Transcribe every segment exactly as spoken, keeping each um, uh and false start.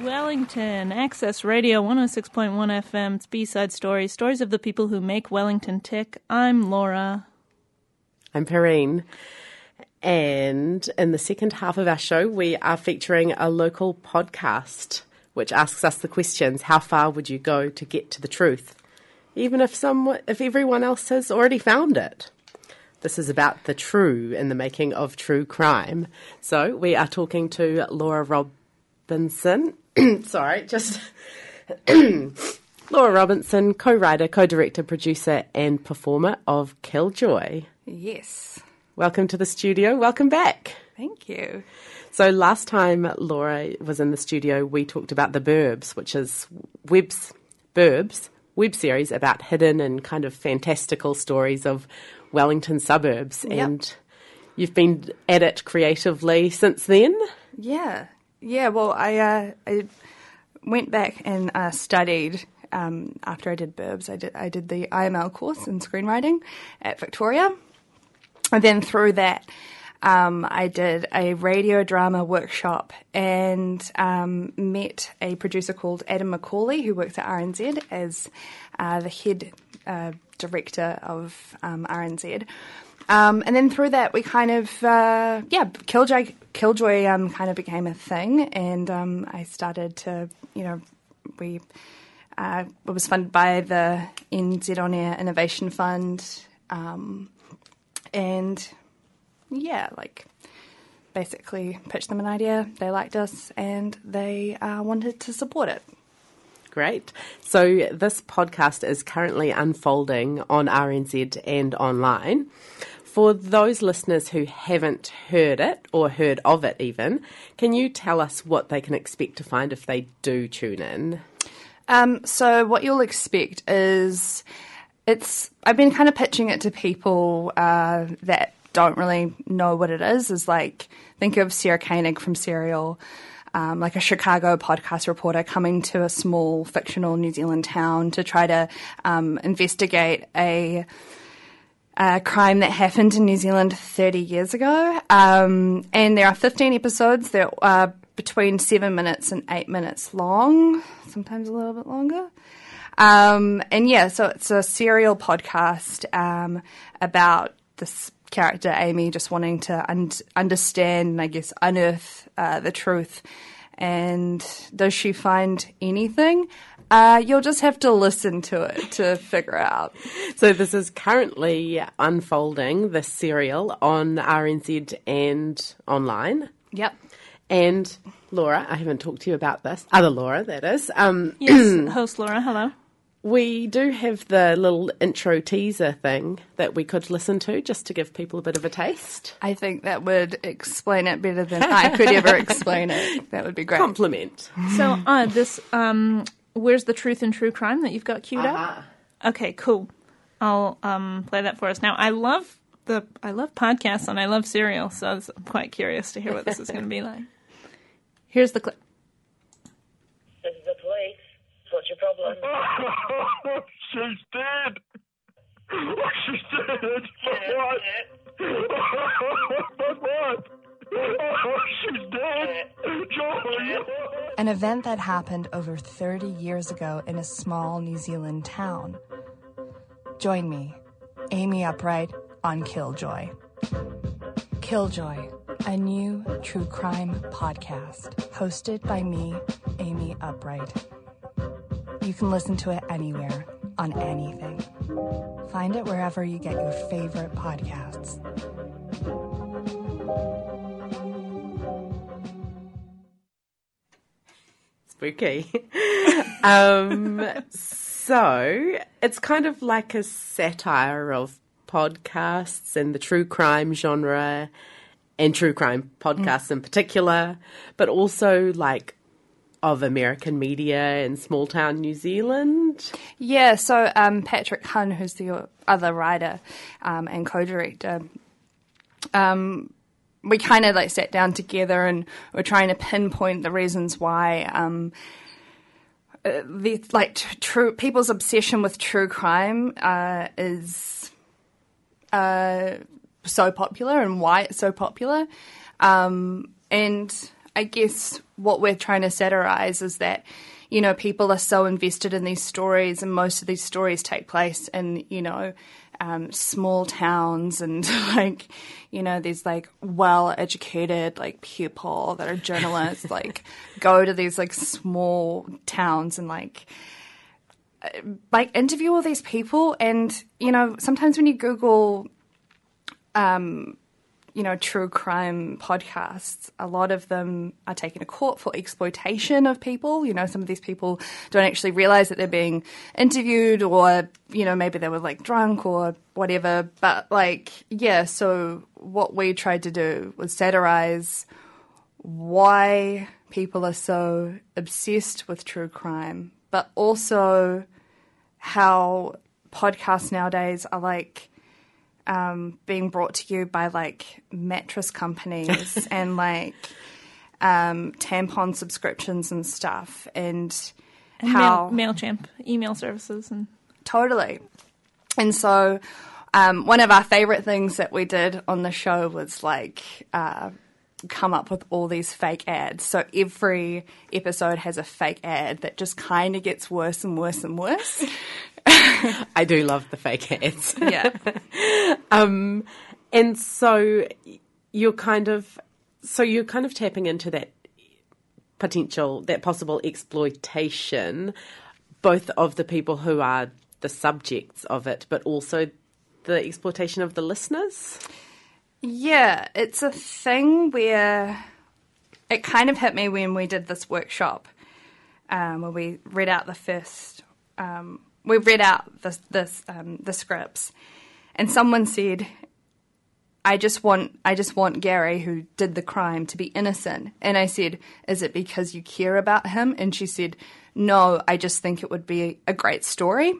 Wellington Access Radio one oh six point one F M. It's B-Side Stories, stories of the people who make Wellington tick. I'm Laura. I'm Perrine. And in the second half of our show, we are featuring a local podcast which asks us the questions, how far would you go to get to the truth, even if some, if everyone else has already found it? This is about the true in the making of true crime. So we are talking to Laura Robinson, sorry, just Laura Robinson, co-writer, co-director, producer and performer of Killjoy. Yes. Welcome to the studio. Welcome back. Thank you. So last time Laura was in the studio, we talked about The Burbs, which is web's, Burbs, web series about hidden and kind of fantastical stories of Wellington suburbs. Yep. And you've been at it creatively since then? Yeah. Yeah, well, I, uh, I went back and uh, studied um, after I did Burbs. I did, I did the I M L course in screenwriting at Victoria. And then through that, um, I did a radio drama workshop and um, met a producer called Adam Macaulay, who works at R N Z as uh, the head uh, director of um, R N Z. Um, and then through that, we kind of, uh, yeah, Killjoy, Killjoy um, kind of became a thing, and um, I started to, you know, we uh, it was funded by the N Z On Air Innovation Fund. Um, And, yeah, like, basically pitched them an idea, they liked us, and they uh, wanted to support it. Great. So this podcast is currently unfolding on R N Z and online. For those listeners who haven't heard it, or heard of it even, can you tell us what they can expect to find if they do tune in? Um, so what you'll expect is... It's. I've been kind of pitching it to people uh, that don't really know what it is. Is like, think of Sarah Koenig from Serial, um, like a Chicago podcast reporter coming to a small fictional New Zealand town to try to um, investigate a, a crime that happened in New Zealand thirty years ago. Um, and there are fifteen episodes. They're uh, between seven minutes and eight minutes long, sometimes a little bit longer. Um, and yeah, so it's a serial podcast um, about this character, Amy, just wanting to un- understand and I guess unearth uh, the truth. And does she find anything? Uh, you'll just have to listen to it to figure out. So this is currently unfolding, the serial, on R N Z and online. Yep. And Laura, I haven't talked to you about this. Other Laura, that is. Um, yes, host Laura, hello. We do have the little intro teaser thing that we could listen to just to give people a bit of a taste. I think that would explain it better than I could ever explain it. That would be great. Compliment. So uh, this, um, where's the truth in true crime that you've got queued uh-huh. up? Okay, cool. I'll um, play that for us. Now, I love the I love podcasts and I love Serial, so I'm quite curious to hear what this is going to be like. Here's the clip. This is the police. What's your problem? She's dead. She's dead. My wife. My wife. She's dead. Joy. An event that happened over thirty years ago in a small New Zealand town. Join me, Amy Upright, on Killjoy. Killjoy. A new true crime podcast, hosted by me, Amy Upright. You can listen to it anywhere, on anything. Find it wherever you get your favorite podcasts. Spooky. um, so, it's kind of like a satire of podcasts and the true crime genre, and true crime podcasts mm. in particular, but also like of American media in small town New Zealand. Yeah, so um, Patrick Hunn, who's the other writer um, and co-director, um, we kind of like sat down together and we're trying to pinpoint the reasons why um, uh, the like t- true people's obsession with true crime uh, is uh, so popular and why it's so popular. Um, and I guess what we're trying to satirize is that, you know, people are so invested in these stories, and most of these stories take place in, you know, um, small towns, and like, you know, these like well-educated like people that are journalists like go to these like small towns and like like interview all these people. And, you know, sometimes when you Google, um, you know, true crime podcasts, a lot of them are taken to court for exploitation of people. You know, some of these people don't actually realize that they're being interviewed, or, you know, maybe they were like drunk or whatever. But like, yeah, so what we tried to do was satirize why people are so obsessed with true crime, but also how podcasts nowadays are like, Um, being brought to you by like mattress companies and like um, tampon subscriptions and stuff, and, and how mail, MailChimp email services and totally. And so, um, one of our favorite things that we did on the show was like uh, come up with all these fake ads. So every episode has a fake ad that just kind of gets worse and worse and worse. I do love the fake ads. Yeah. um, and so you're kind of, so you're kind of tapping into that potential, that possible exploitation, both of the people who are the subjects of it, but also the exploitation of the listeners. Yeah, it's a thing where it kind of hit me when we did this workshop, um, where we read out the first. Um, We read out the, the, um, the scripts, and someone said, I just want I just want Gary, who did the crime, to be innocent. And I said, is it because you care about him? And she said, no, I just think it would be a great story.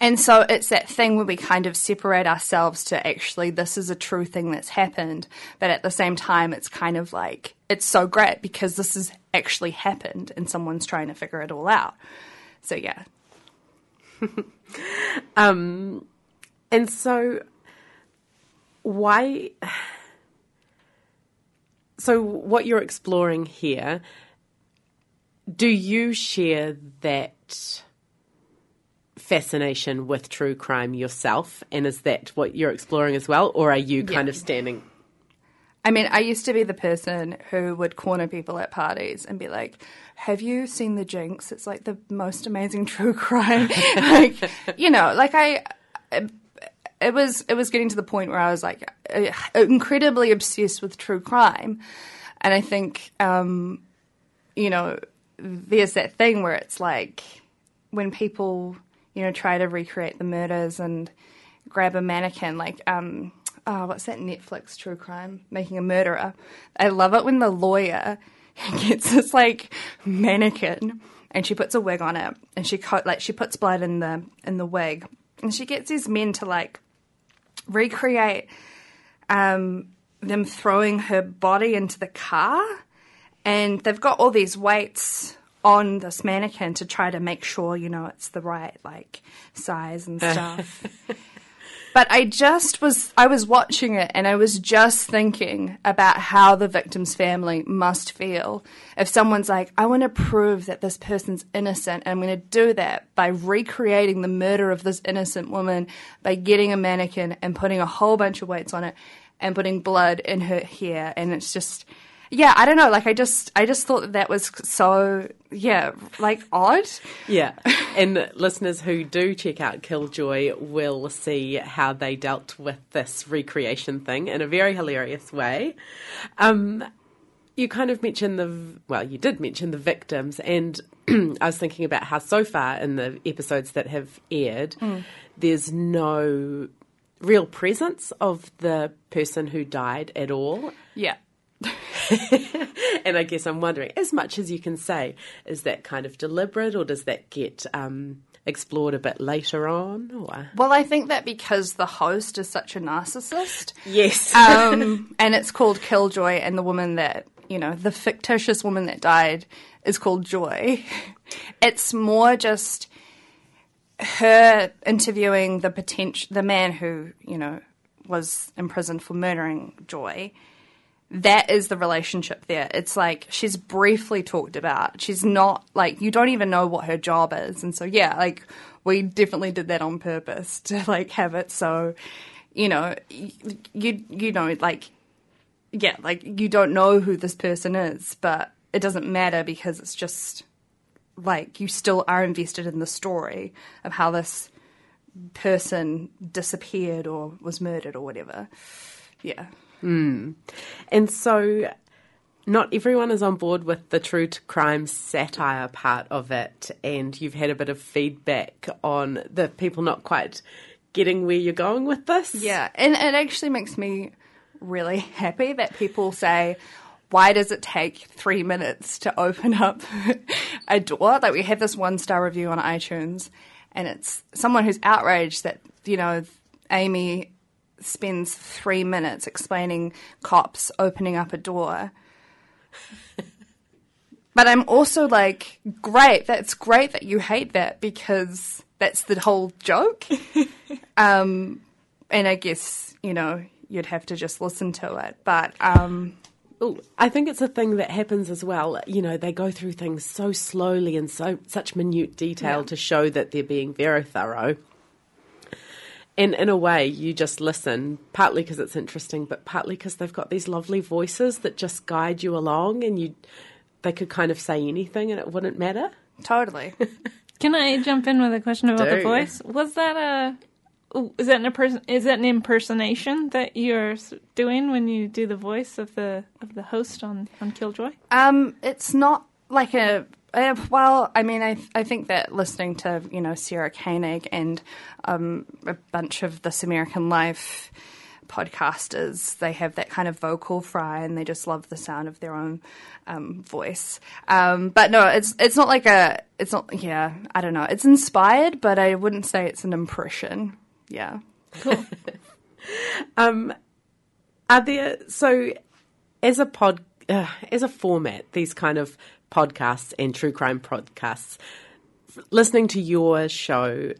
And so it's that thing where we kind of separate ourselves to actually this is a true thing that's happened, but at the same time it's kind of like it's so great because this has actually happened and someone's trying to figure it all out. So, yeah. um, and so why – so what you're exploring here, do you share that fascination with true crime yourself, and is that what you're exploring as well, or are you kind yeah. of standing – I mean, I used to be the person who would corner people at parties and be like, have you seen The Jinx? It's like the most amazing true crime. Like, you know, like I, it was, it was getting to the point where I was like incredibly obsessed with true crime. And I think, um, you know, there's that thing where it's like when people, you know, try to recreate the murders and grab a mannequin, like, um, oh, what's that Netflix true crime? Making a Murderer. I love it when the lawyer gets this like mannequin and she puts a wig on it and she co- like she puts blood in the in the wig, and she gets these men to like recreate um, them throwing her body into the car, and they've got all these weights on this mannequin to try to make sure, you know, it's the right like size and stuff. But I just was, I was watching it and I was just thinking about how the victim's family must feel if someone's like, I want to prove that this person's innocent, and I'm going to do that by recreating the murder of this innocent woman by getting a mannequin and putting a whole bunch of weights on it and putting blood in her hair. And it's just, yeah, I don't know. Like I just, I just thought that that was so, yeah, like odd. Yeah. And listeners who do check out Killjoy will see how they dealt with this recreation thing in a very hilarious way. Um, you kind of mentioned the, well, you did mention the victims, and I was thinking about how so far in the episodes that have aired, mm. there's no real presence of the person who died at all. Yeah. And I guess I'm wondering, as much as you can say, is that kind of deliberate, or does that get um, explored a bit later on? Or? Well, I think that because the host is such a narcissist. Yes. um, and it's called Killjoy, and the woman that you know, the fictitious woman that died is called Joy. It's more just her interviewing the potential, the man who, you know, was imprisoned for murdering Joy. That is the relationship there. It's like she's briefly talked about. She's not, like, you don't even know what her job is. And so, yeah, like, we definitely did that on purpose to, like, have it so, you know, you you know, like, yeah, like, you don't know who this person is, but it doesn't matter because it's just, like, you still are invested in the story of how this person disappeared or was murdered or whatever. Yeah. Mm. And so not everyone is on board with the true crime satire part of it, and you've had a bit of feedback on the people not quite getting where you're going with this. Yeah, and it actually makes me really happy that people say, why does it take three minutes to open up a door? Like, we have this one-star review on iTunes, and it's someone who's outraged that, you know, Amy spends three minutes explaining cops opening up a door. But I'm also like, great, that's great that you hate that, because that's the whole joke. um, and I guess, you know, you'd have to just listen to it. But um, ooh, I think it's a thing that happens as well. You know, they go through things so slowly and so such minute detail, yeah, to show that they're being very thorough. And in a way, you just listen, partly because it's interesting, but partly because they've got these lovely voices that just guide you along, and you they could kind of say anything and it wouldn't matter. Totally. Can I jump in with a question about Do. the voice? Was that a is that an person is that an impersonation that you're doing when you do the voice of the of the host on, on Killjoy? Um, it's not like a. Uh, well, I mean, I I think that listening to, you know, Sarah Koenig and um, a bunch of This American Life podcasters, they have that kind of vocal fry and they just love the sound of their own um, voice. Um, but no, it's it's not like a it's not yeah. I don't know. It's inspired, but I wouldn't say it's an impression. Yeah, cool. um, are there so as a pod uh, as a format, these kind of podcasts and true crime podcasts, listening to your show,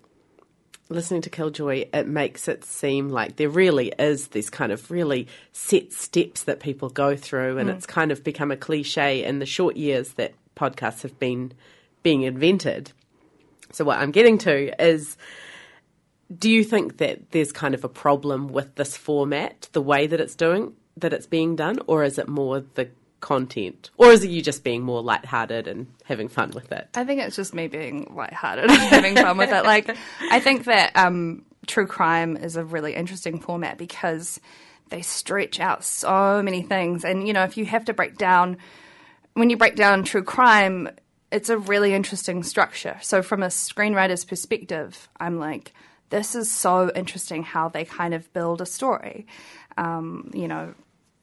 listening to Killjoy, it makes it seem like there really is these kind of really set steps that people go through, and mm. it's kind of become a cliche in the short years that podcasts have been being invented. So what I'm getting to is, do you think that there's kind of a problem with this format, the way that it's doing, that it's being done, or is it more the content, or is it you just being more lighthearted and having fun with it? I think it's just me being lighthearted and having fun with it. Like, I think that um, true crime is a really interesting format because they stretch out so many things. And, you know, if you have to break down, when you break down true crime, it's a really interesting structure. So from a screenwriter's perspective, I'm like, this is so interesting how they kind of build a story, um, you know,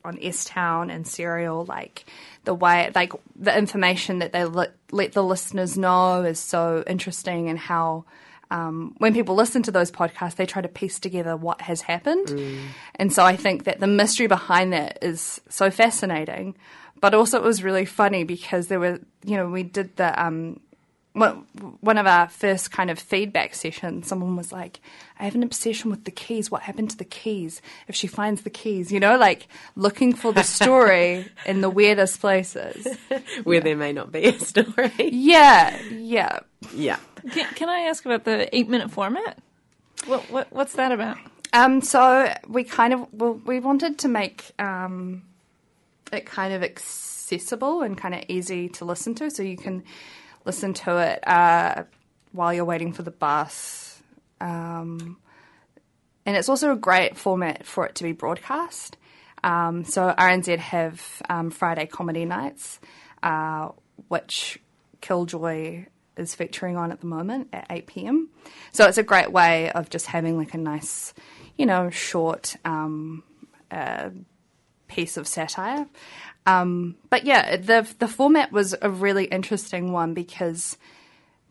on S-Town and Serial, like the way, like the information that they le- let the listeners know is so interesting, and how um, when people listen to those podcasts, they try to piece together what has happened. Mm. And so I think that the mystery behind that is so fascinating. But also it was really funny because there were, you know, we did the, um, one of our first kind of feedback sessions, someone was like, I have an obsession with the keys. What happened to the keys? If she finds the keys, you know, like looking for the story in the weirdest places. Where yeah. there may not be a story. Yeah, yeah. Yeah. Can, can I ask about the eight-minute format? What, what What's that about? Um, so we kind of, well, we wanted to make um, it kind of accessible and kind of easy to listen to, so you can listen to it uh, while you're waiting for the bus. Um, and it's also a great format for it to be broadcast. Um, so R N Z have um, Friday comedy nights, uh, which Killjoy is featuring on at the moment at eight p.m. So it's a great way of just having like a nice, you know, short um, uh, piece of satire. Um, but yeah, the the format was a really interesting one because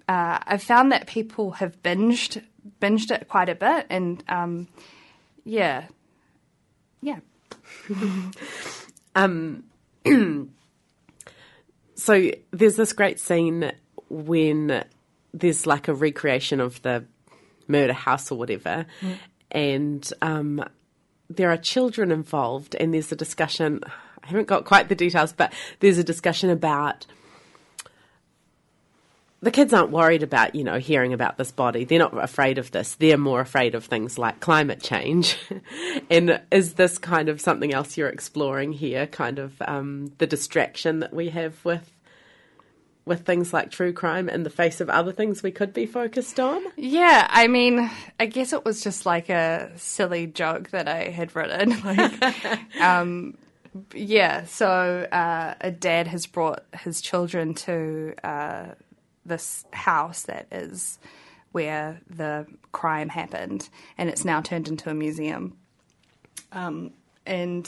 uh, I found that people have binged binged it quite a bit, and um, yeah, yeah. um, So there's this great scene when there's like a recreation of the murder house or whatever, mm. and um, there are children involved, and there's a discussion. I haven't got quite the details, but there's a discussion about the kids aren't worried about, you know, hearing about this body. They're not afraid of this. They're more afraid of things like climate change. And is this kind of something else you're exploring here, kind of um, the distraction that we have with with things like true crime in the face of other things we could be focused on? Yeah, I mean, I guess it was just like a silly joke that I had written. Like, um, yeah, so uh, a dad has brought his children to uh, this house that is where the crime happened, and it's now turned into a museum. Um, and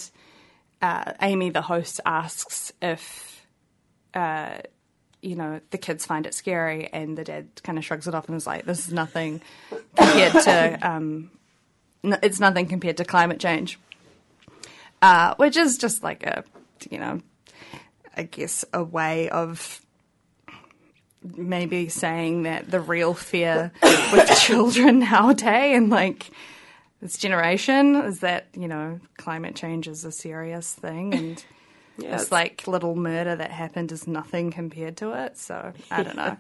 uh, Amy, the host, asks if... Uh, you know, the kids find it scary, and the dad kind of shrugs it off and is like, this is nothing compared to, um, no, it's nothing compared to climate change, uh, which is just like a, you know, I guess a way of maybe saying that the real fear with children nowadays and like this generation is that, you know, climate change is a serious thing, and yeah, this, it's like little murder that happened is nothing compared to it, so I don't know.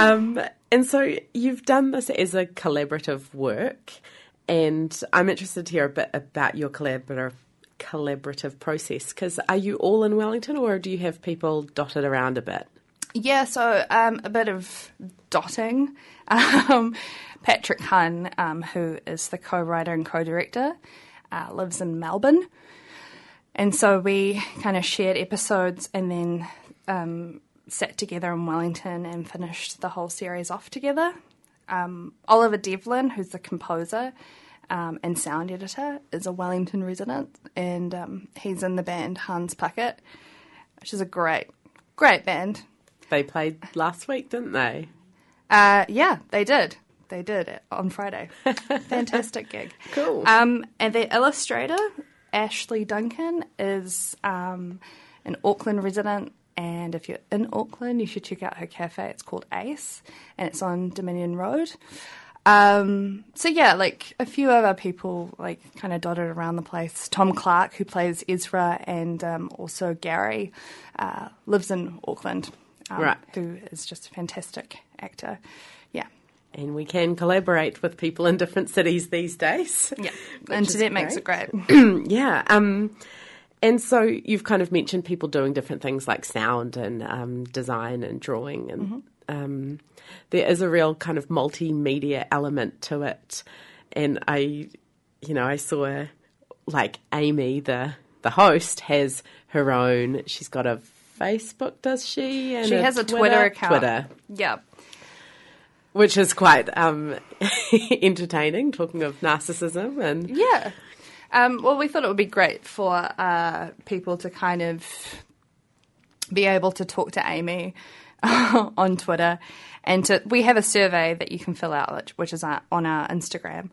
um, and so you've done this as a collaborative work, and I'm interested to hear a bit about your collaborative collaborative process, because are you all in Wellington, or do you have people dotted around a bit? Yeah, so um, a bit of dotting. Um, Patrick Hunn, um, who is the co-writer and co-director, uh, lives in Melbourne. And so we kind of shared episodes and then um, sat together in Wellington and finished the whole series off together. Um, Oliver Devlin, who's the composer um, and sound editor, is a Wellington resident, and um, he's in the band Hans Puckett, which is a great, great band. They played last week, didn't they? Uh, yeah, they did. They did it on Friday. Fantastic gig. Cool. Um, and the illustrator... Ashley Duncan is um, an Auckland resident, and if you're in Auckland, you should check out her cafe. It's called Ace, and it's on Dominion Road. Um, so yeah, like a few other people, like kind of dotted around the place. Tom Clark, who plays Ezra, and um, also Gary, uh, lives in Auckland, um, right. who is just a fantastic actor. Yeah. And we can collaborate with people in different cities these days. Yeah, internet makes it great. Yeah. Um, and so you've kind of mentioned people doing different things like sound and um, design and drawing. And mm-hmm. um, there is a real kind of multimedia element to it. And I, you know, I saw like Amy, the, the host, has her own. She's got a Facebook, does she? And she a has a Twitter, Twitter account. Twitter. Yeah. Which is quite um, entertaining, talking of narcissism. And yeah. Um, well, we thought it would be great for uh, people to kind of be able to talk to Amy on Twitter. And to, we have a survey that you can fill out, which is our, on our Instagram.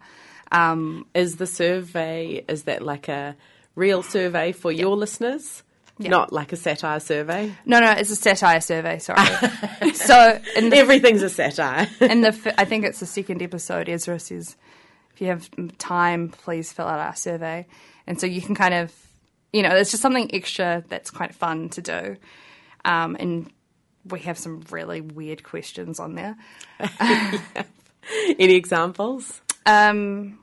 Um, is the survey, is that like a real survey for yeah. your listeners? Yeah. Not like a satire survey? No, no, it's a satire survey, sorry. So in the, everything's a satire. In the, I think it's the second episode, Ezra says, if you have time, please fill out our survey. And so you can kind of, you know, it's just something extra that's quite fun to do. Um, and we have some really weird questions on there. Yeah. Any examples? Um...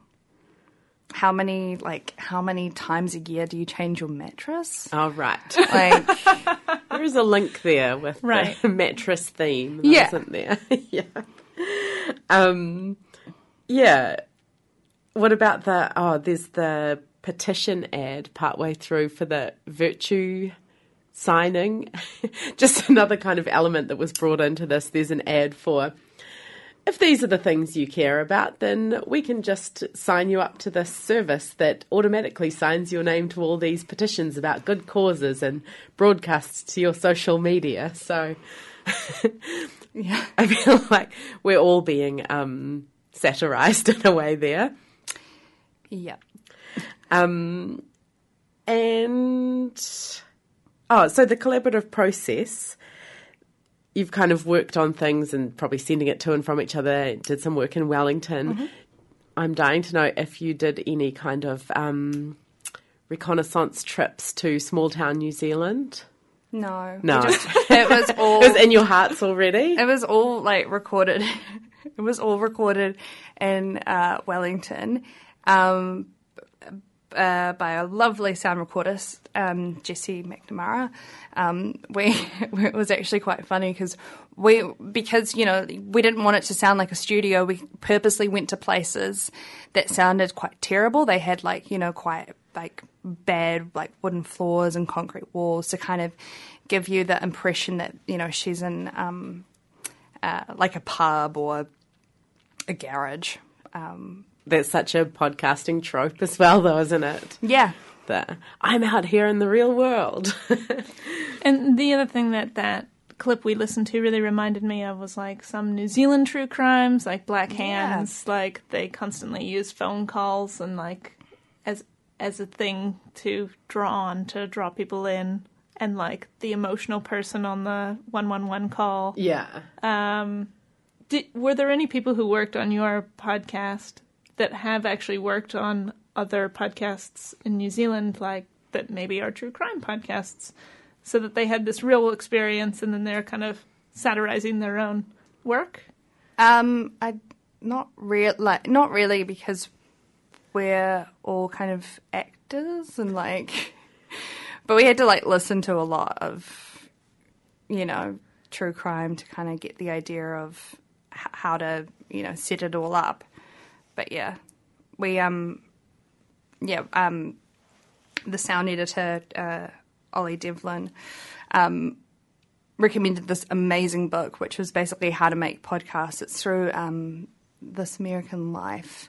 How many, like, how many times a year do you change your mattress? Oh, right. Like, there is a link there with right. the mattress theme, yeah. isn't there? Yeah. Um, yeah. What about the, oh, there's the petition ad partway through for the virtue signing. Just another kind of element that was brought into this. There's an ad for... If these are the things you care about, then we can just sign you up to this service that automatically signs your name to all these petitions about good causes and broadcasts to your social media. So yeah, I feel like we're all being um, satirised in a way there. Yeah. Um, and Oh, so the collaborative process, you've kind of worked on things and probably sending it to and from each other, did some work in Wellington. Mm-hmm. I'm dying to know if you did any kind of um, reconnaissance trips to small-town New Zealand. No. No. Just, it was all... It was in your hearts already? It was all, like, recorded. It was all recorded in uh, Wellington um, uh, by a lovely sound recordist, um, Jesse McNamara. Um, we It was actually quite funny because we, because, you know, we didn't want it to sound like a studio. We purposely went to places that sounded quite terrible. They had, like, you know, quite... like bad, like wooden floors and concrete walls to kind of give you the impression that, you know, she's in um, uh, like a pub or a garage. Um, That's such a podcasting trope as well, though, isn't it? Yeah. The, I'm out here in the real world. And the other thing that that clip we listened to really reminded me of was like some New Zealand true crimes, like Black Hands. Yeah. Like they constantly use phone calls and like as as a thing to draw on, to draw people in, and, like, the emotional person on the one one one call. Yeah. Um, did, were there any people who worked on your podcast that have actually worked on other podcasts in New Zealand, like, that maybe are true crime podcasts, so that they had this real experience and then they're kind of satirizing their own work? Um, I not real like not really because... we're all kind of actors and like, but we had to like listen to a lot of, you know, true crime to kind of get the idea of h- how to, you know, set it all up. But yeah, we, um, yeah, um, the sound editor, uh, Oliver Devlin, um, recommended this amazing book, which was basically how to make podcasts. It's through, um, This American Life.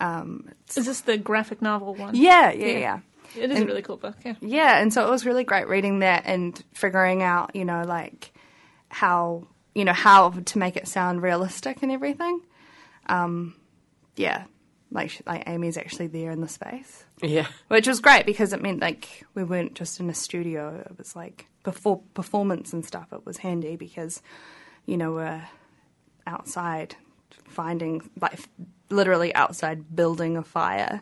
Um, is this the graphic novel one? Yeah, yeah, yeah. yeah. It is and, a really cool book, yeah. Yeah, and so it was really great reading that and figuring out, you know, like how, you know, how to make it sound realistic and everything. Um, yeah, like like Amy's actually there in the space. Yeah. Which was great because it meant like we weren't just in a studio. It was like before performance and stuff. It was handy because, you know, we're outside finding like. Literally outside building a fire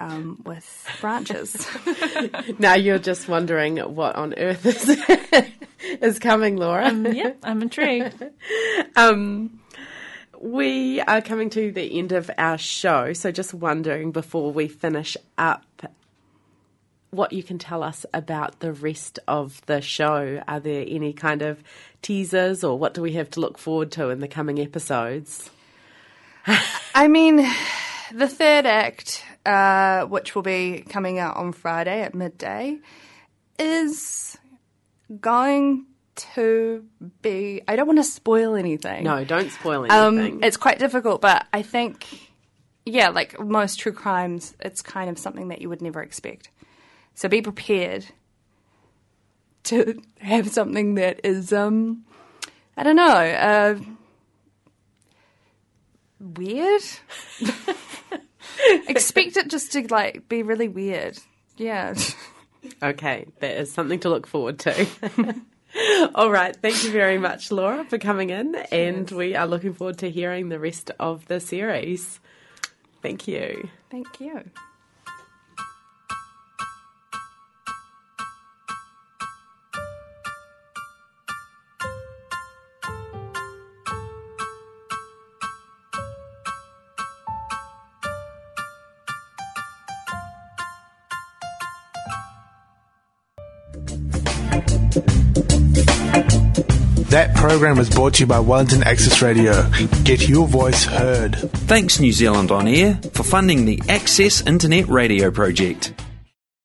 um, with branches. Now you're just wondering what on earth is, is coming, Laura. Um, yeah, I'm intrigued. um, we are coming to the end of our show, so just wondering before we finish up what you can tell us about the rest of the show. Are there any kind of teasers or what do we have to look forward to in the coming episodes? I mean, the third act, uh, which will be coming out on Friday at midday, is going to be... I don't want to spoil anything. No, don't spoil anything. Um, it's quite difficult, but I think, yeah, like most true crimes, it's kind of something that you would never expect. So be prepared to have something that is, um, I don't know... Uh, weird. Expect it just to like be really weird. Yeah. Okay, that is something to look forward to. All right, thank you very much, Laura, for coming in. Cheers. And we are looking forward to hearing the rest of the series. Thank you. Thank you. That program is brought to you by Wellington Access Radio. Get your voice heard. Thanks New Zealand On Air for funding the Access Internet Radio Project.